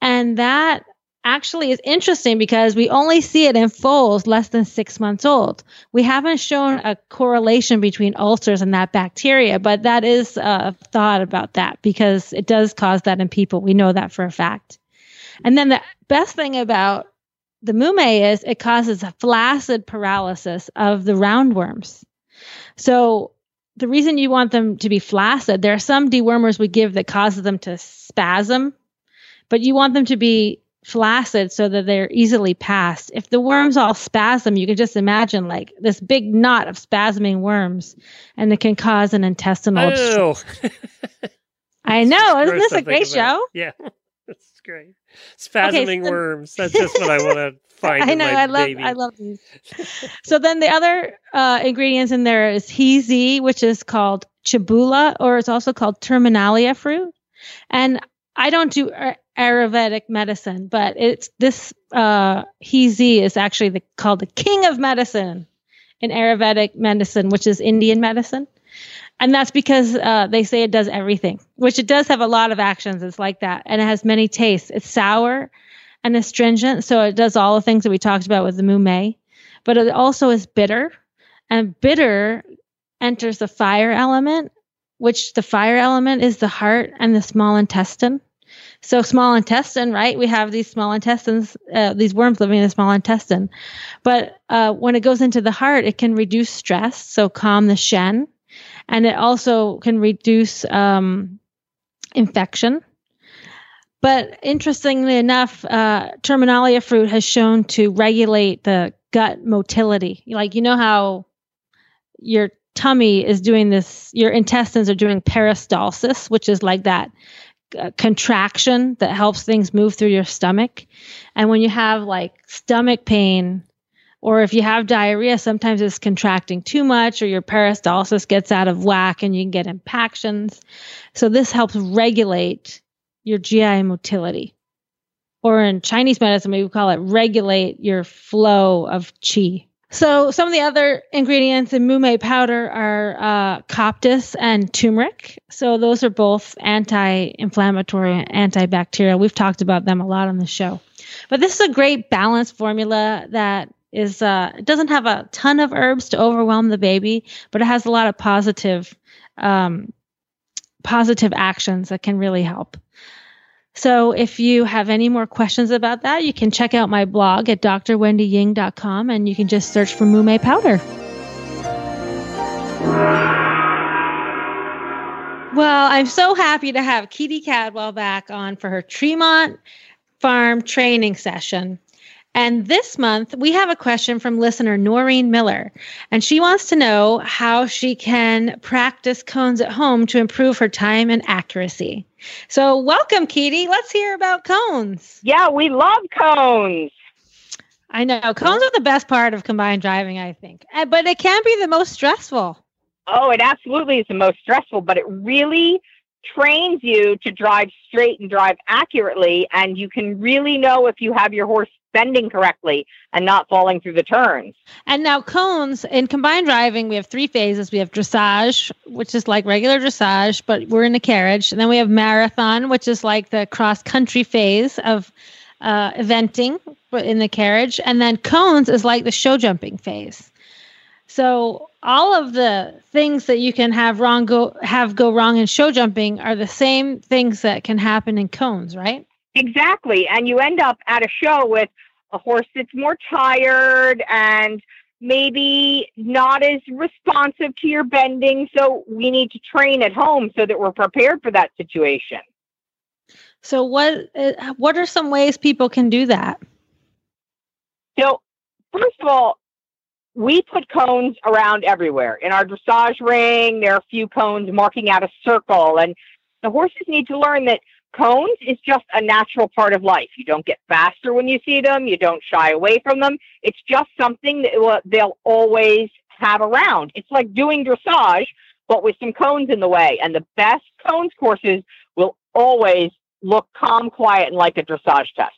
and that actually is interesting because we only see it in foals less than 6 months old. We haven't shown a correlation between ulcers and that bacteria, but that is a thought about that because it does cause that in people. We know that for a fact. And then the best thing about the Mume is it causes a flaccid paralysis of the roundworms. So the reason you want them to be flaccid, there are some dewormers we give that causes them to spasm, but you want them to be flaccid so that they're easily passed. If the worms all spasm, you can just imagine like this big knot of spasming worms, and it can cause an intestinal obstruction. I know. Isn't this a great show? Yeah. That's great. Spasming worms. That's just what I want to find. I know. I love these. So then the other ingredients in there is he zi, which is called chibula, or it's also called terminalia fruit. And I don't do Ayurvedic medicine, but it's this he zi is actually called the king of medicine in Ayurvedic medicine, which is Indian medicine. And that's because they say it does everything, which it does have a lot of actions. It's like that. And it has many tastes. It's sour and astringent. So it does all the things that we talked about with the Mume. But it also is bitter. And bitter enters the fire element, which the fire element is the heart and the small intestine. So small intestine, right? We have these small intestines, these worms living in the small intestine. But when it goes into the heart, it can reduce stress, so calm the shen. And it also can reduce infection. But interestingly enough, terminalia fruit has shown to regulate the gut motility. Like, you know how your tummy is doing this, your intestines are doing peristalsis, which is like that contraction that helps things move through your stomach. And when you have like stomach pain, or if you have diarrhea, sometimes it's contracting too much or your peristalsis gets out of whack and you can get impactions. So this helps regulate your GI motility. Or in Chinese medicine, we would call it regulate your flow of qi. So some of the other ingredients in Mume powder are coptis and turmeric. So those are both anti-inflammatory and antibacterial. We've talked about them a lot on the show. But this is a great balanced formula that is it doesn't have a ton of herbs to overwhelm the baby, but it has a lot of positive actions that can really help. So if you have any more questions about that, you can check out my blog at drwendyying.com, and you can just search for Mume powder. Well, I'm so happy to have Katie Cadwell back on for her Tremont Farm training session. And this month, we have a question from listener Noreen Miller, and she wants to know how she can practice cones at home to improve her time and accuracy. So welcome, Katie. Let's hear about cones. Yeah, we love cones. I know. Cones are the best part of combined driving, I think. But it can be the most stressful. Oh, it absolutely is the most stressful, but it really trains you to drive straight and drive accurately, and you can really know if you have your horse bending correctly and not falling through the turns. And now cones, in combined driving, we have three phases. We have dressage, which is like regular dressage, but we're in a carriage. And then we have marathon, which is like the cross-country phase of eventing in the carriage. And then cones is like the show jumping phase. So all of the things that you can have go wrong in show jumping are the same things that can happen in cones, right? Exactly. And you end up at a show with a horse that's more tired and maybe not as responsive to your bending. So we need to train at home so that we're prepared for that situation. So what are some ways people can do that? So first of all, we put cones around everywhere. In our dressage ring, there are a few cones marking out a circle. And the horses need to learn that cones is just a natural part of life. You don't get faster when you see them. You don't shy away from them. It's just something that they'll always have around. It's like doing dressage, but with some cones in the way. And the best cones courses will always look calm, quiet, and like a dressage test.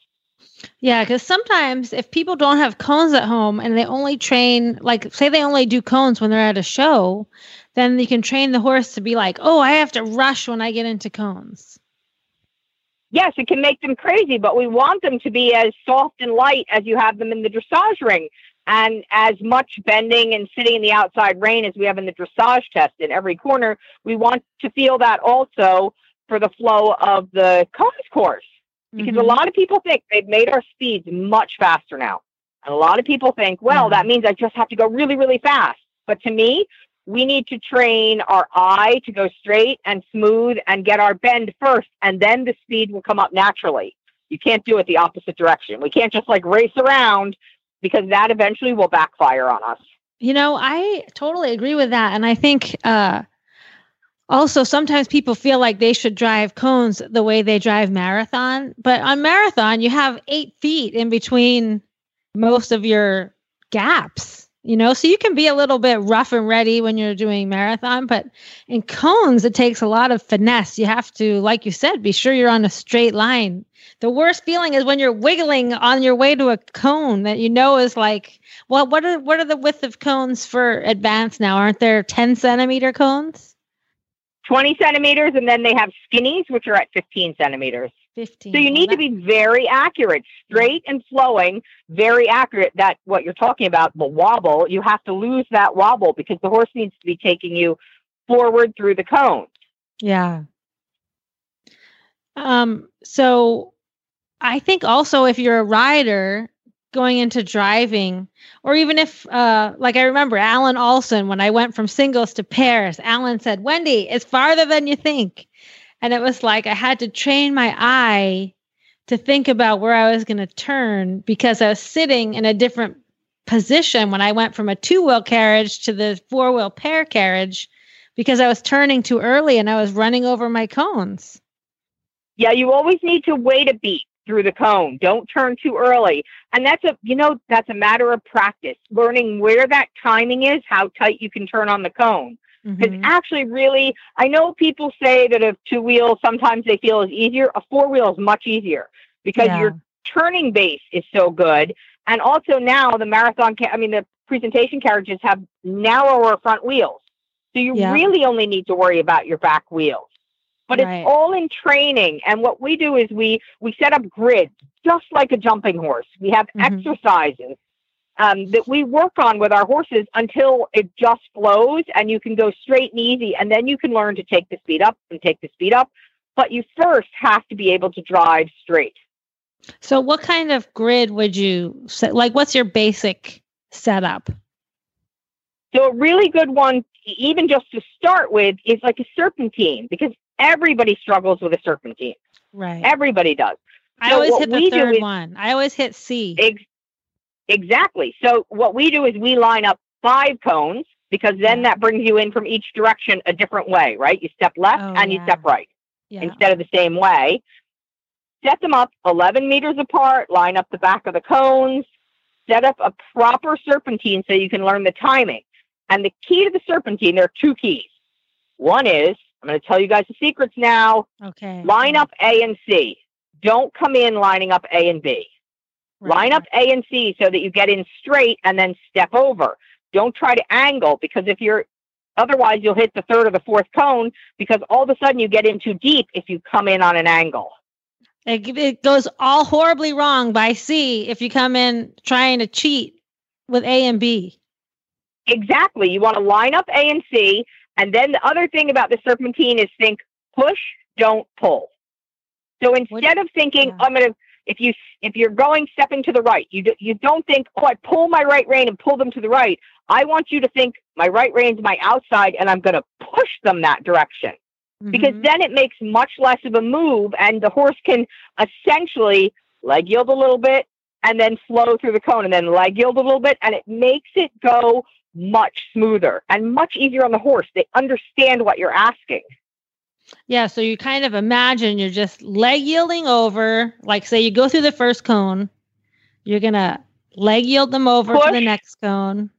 Yeah, because sometimes if people don't have cones at home and they only train, like say they only do cones when they're at a show, then you can train the horse to be like, oh, I have to rush when I get into cones. Yes, it can make them crazy, but we want them to be as soft and light as you have them in the dressage ring, and as much bending and sitting in the outside rein as we have in the dressage test in every corner. We want to feel that also for the flow of the cones course. Because a lot of people think they've made our speeds much faster now. And a lot of people think, well, that means I just have to go really, really fast. But to me, we need to train our eye to go straight and smooth and get our bend first. And then the speed will come up naturally. You can't do it the opposite direction. We can't just like race around, because that eventually will backfire on us. You know, I totally agree with that. And I think, also, sometimes people feel like they should drive cones the way they drive marathon. But on marathon, you have 8 feet in between most of your gaps, you know, so you can be a little bit rough and ready when you're doing marathon. But in cones, it takes a lot of finesse. You have to, like you said, be sure you're on a straight line. The worst feeling is when you're wiggling on your way to a cone that you know is like, well, what are the width of cones for advanced now? Aren't there 10 centimeter cones? 20 centimeters, and then they have skinnies, which are at 15 centimeters. 15. So you need to be very accurate, straight and flowing, very accurate. That what you're talking about, the wobble, you have to lose that wobble because the horse needs to be taking you forward through the cone. Yeah. So I think also if you're a rider going into driving, or even if, like I remember Alan Olson, when I went from singles to pairs, Alan said, Wendy, it's farther than you think. And it was like, I had to train my eye to think about where I was going to turn because I was sitting in a different position when I went from a two-wheel carriage to the four-wheel pair carriage because I was turning too early and I was running over my cones. Yeah, you always need to wait a beat through the cone. Don't turn too early. And that's a matter of practice, learning where that timing is, how tight you can turn on the cone. Because actually, really, I know people say that a two-wheel, sometimes they feel is easier. A four-wheel is much easier because your turning base is so good. And also now the the presentation carriages have narrower front wheels. So you really only need to worry about your back wheels. But it's all in training. And what we do is we set up grids, just like a jumping horse. We have exercises that we work on with our horses until it just flows and you can go straight and easy. And then you can learn to take the speed up and take the speed up. But you first have to be able to drive straight. So what kind of grid would you set? Like, what's your basic setup? So a really good one, even just to start with, is like a serpentine, because everybody struggles with a serpentine. Right. Everybody does. So I always hit the third one. I always hit C. Exactly. So what we do is we line up 5 cones, because then that brings you in from each direction a different way, right? You step left you step right instead of the same way. Set them up 11 meters apart, line up the back of the cones, set up a proper serpentine so you can learn the timing. And the key to the serpentine, there are 2 keys. One is, I'm going to tell you guys the secrets now. Okay. Line up A and C. Don't come in lining up A and B. Right. Line up A and C so that you get in straight and then step over. Don't try to angle, because otherwise you'll hit the third or the fourth cone, because all of a sudden you get in too deep if you come in on an angle. It goes all horribly wrong by C if you come in trying to cheat with A and B. Exactly. You want to line up A and C. And then the other thing about the serpentine is think push, don't pull. So instead of thinking, if you're going stepping to the right, you don't think, I pull my right rein and pull them to the right. I want you to think my right rein's my outside and I'm going to push them that direction. Because then it makes much less of a move and the horse can essentially leg yield a little bit and then flow through the cone and then leg yield a little bit, and it makes it go much smoother and much easier on the horse. They understand what you're asking. Yeah. So you kind of imagine you're just leg yielding over, like say you go through the first cone, you're going to leg yield them over to the next cone,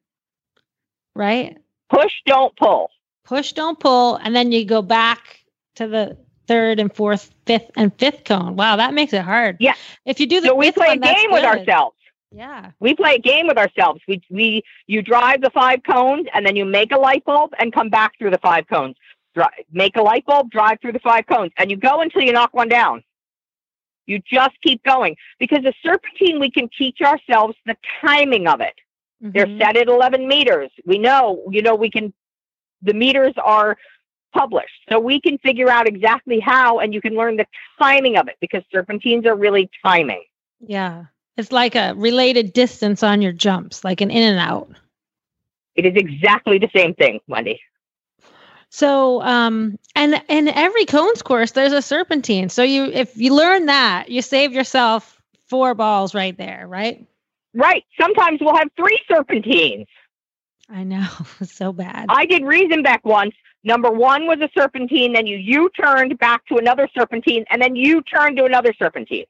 right? Push, don't pull. Push, don't pull. And then you go back to the third and fourth, fifth and fifth cone. Wow. That makes it hard. Yeah. If you do the, so we play a game with ourselves. Yeah. We play a game with ourselves. You drive the 5 cones and then you make a light bulb and come back through the 5 cones. Make a light bulb, drive through the 5 cones, and you go until you knock one down. You just keep going, because the serpentine, we can teach ourselves the timing of it. They're set at 11 meters. We know, we can, the meters are published, so we can figure out exactly how, and you can learn the timing of it, because serpentines are really timing. Yeah. It's like a related distance on your jumps, like an in and out. It is exactly the same thing, Wendy. So, and in every cones course, there's a serpentine. So if you learn that, you save yourself 4 balls right there, right? Right. Sometimes we'll have 3 serpentines. I know. So bad. I did Riesenbeck once. Number 1 was a serpentine. Then you turned back to another serpentine, and then you turned to another serpentine.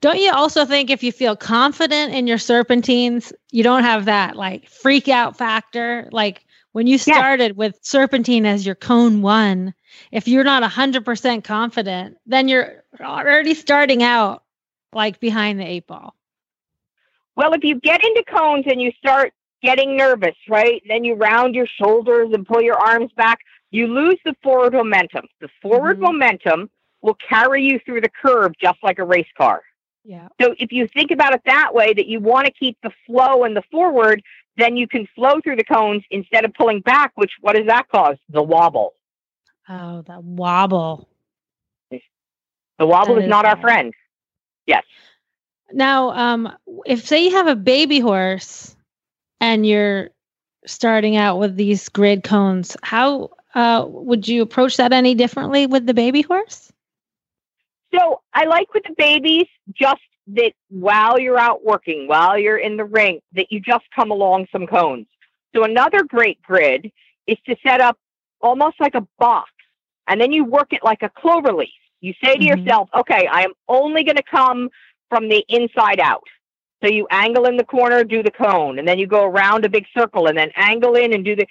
Don't you also think if you feel confident in your serpentines, you don't have that like freak out factor? Like when you started with serpentine as your cone 1, if you're not 100% confident, then you're already starting out like behind the 8 ball. Well, if you get into cones and you start getting nervous, right? Then you round your shoulders and pull your arms back. You lose the forward momentum. The forward momentum will carry you through the curve just like a race car. Yeah. So if you think about it that way, that you want to keep the flow and the forward, then you can flow through the cones instead of pulling back, which what does that cause? The wobble. Oh, that wobble. The wobble is not our friend. Yes. Now, if say you have a baby horse and you're starting out with these grid cones, how would you approach that any differently with the baby horse? So I like with the babies, just that while you're out working, while you're in the ring, that you just come along some cones. So another great grid is to set up almost like a box, and then you work it like a clover leaf. You say to yourself, okay, I am only going to come from the inside out. So you angle in the corner, do the cone, and then you go around a big circle and then angle in and do the,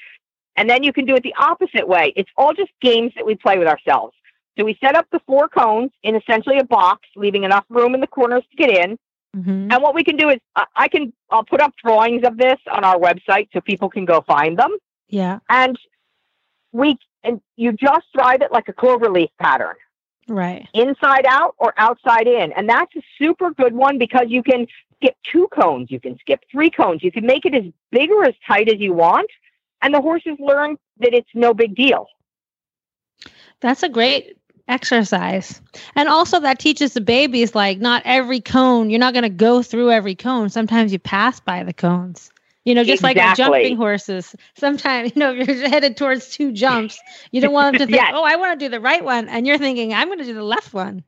and then you can do it the opposite way. It's all just games that we play with ourselves. So we set up the four cones in essentially a box, leaving enough room in the corners to get in. And what we can do is I'll put up drawings of this on our website so people can go find them. Yeah. And you just drive it like a clover leaf pattern. Right. Inside out or outside in. And that's a super good one because you can skip two cones. You can skip three cones. You can make it as big or as tight as you want. And the horses learn that it's no big deal. That's a great exercise. And also that teaches the babies, like, not every cone, you're not going to go through every cone. Sometimes you pass by the cones. You know, just exactly. Like jumping horses. Sometimes, you know, if you're headed towards two jumps, you don't want them to think, yes. Oh, I want to do the right one. And you're thinking, I'm going to do the left one.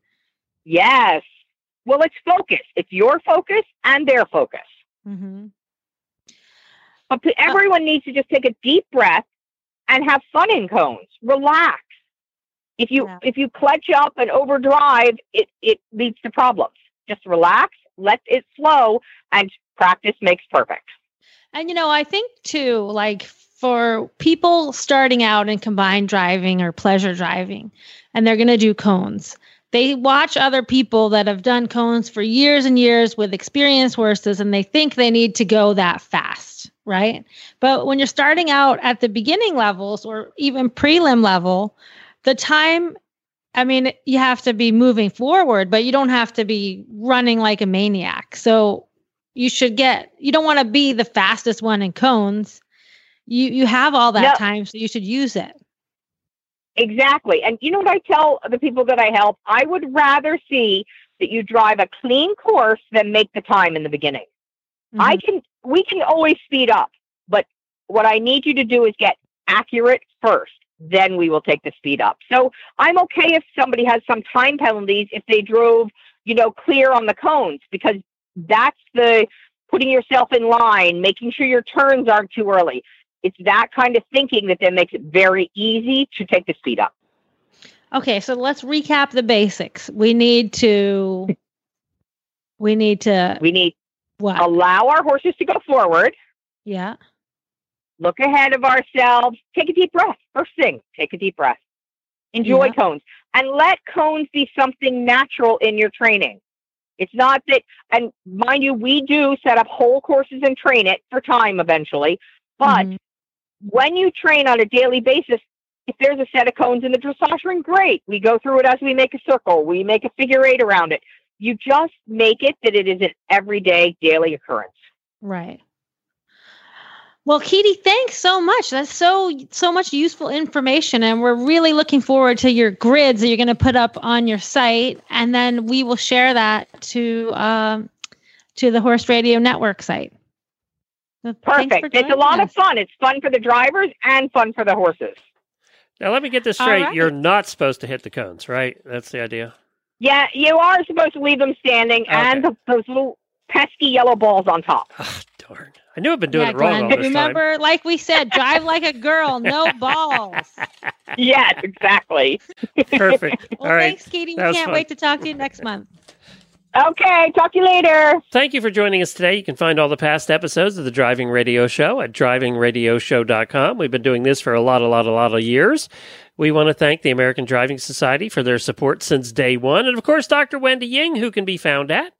Yes. Well, it's focus. It's your focus and their focus. Mm-hmm. But everyone needs to just take a deep breath and have fun in cones. Relax. If you clutch up and overdrive, it leads to problems. Just relax, let it flow, and practice makes perfect. And, you know, I think, too, like for people starting out in combined driving or pleasure driving, and they're going to do cones, they watch other people that have done cones for years and years with experienced horses, and they think they need to go that fast, right? But when you're starting out at the beginning levels or even prelim level, the time, I mean, you have to be moving forward, but you don't have to be running like a maniac. So you don't want to be the fastest one in cones. You have all that time, so you should use it. Exactly. And you know what I tell the people that I help? I would rather see that you drive a clean course than make the time in the beginning. Mm-hmm. We can always speed up, but what I need you to do is get accurate first. Then we will take the speed up. So I'm okay if somebody has some time penalties if they drove, you know, clear on the cones, because that's the putting yourself in line, making sure your turns aren't too early. It's that kind of thinking that then makes it very easy to take the speed up. Okay, so let's recap the basics. We need what? Allow our horses to go forward. Yeah. Look ahead of ourselves. Take a deep breath. First thing, take a deep breath. Enjoy cones. And let cones be something natural in your training. It's not that, and mind you, we do set up whole courses and train it for time eventually. But when you train on a daily basis, if there's a set of cones in the dressage ring, great. We go through it as we make a circle. We make a figure eight around it. You just make it that it is an everyday, daily occurrence. Right. Well, Katie, thanks so much. That's so much useful information. And we're really looking forward to your grids that you're going to put up on your site. And then we will share that to the Horse Radio Network site. So perfect. It's a lot of fun. It's fun for the drivers and fun for the horses. Now, let me get this straight. Right. You're not supposed to hit the cones, right? That's the idea. Yeah, you are supposed to leave them standing and those little pesky yellow balls on top. Oh, darn. I knew I've been doing it wrong all this Remember, time. Like we said, drive like a girl, no balls. Yes, exactly. Perfect. Well, all right. Thanks, Katie. We can't wait to talk to you next month. Okay, talk to you later. Thank you for joining us today. You can find all the past episodes of the Driving Radio Show at drivingradioshow.com. We've been doing this for a lot of years. We want to thank the American Driving Society for their support since day one. And, of course, Dr. Wendy Ying, who can be found at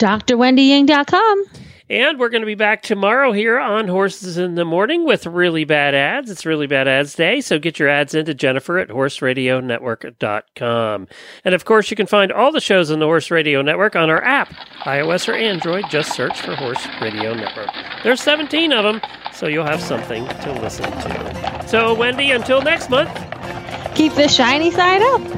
drwendyying.com. And we're going to be back tomorrow here on Horses in the Morning with really bad ads. It's really bad ads day, so get your ads into Jennifer at horseradionetwork.com. And, of course, you can find all the shows on the Horse Radio Network on our app, iOS or Android. Just search for Horse Radio Network. There's 17 of them, so you'll have something to listen to. So, Wendy, until next month, keep the shiny side up.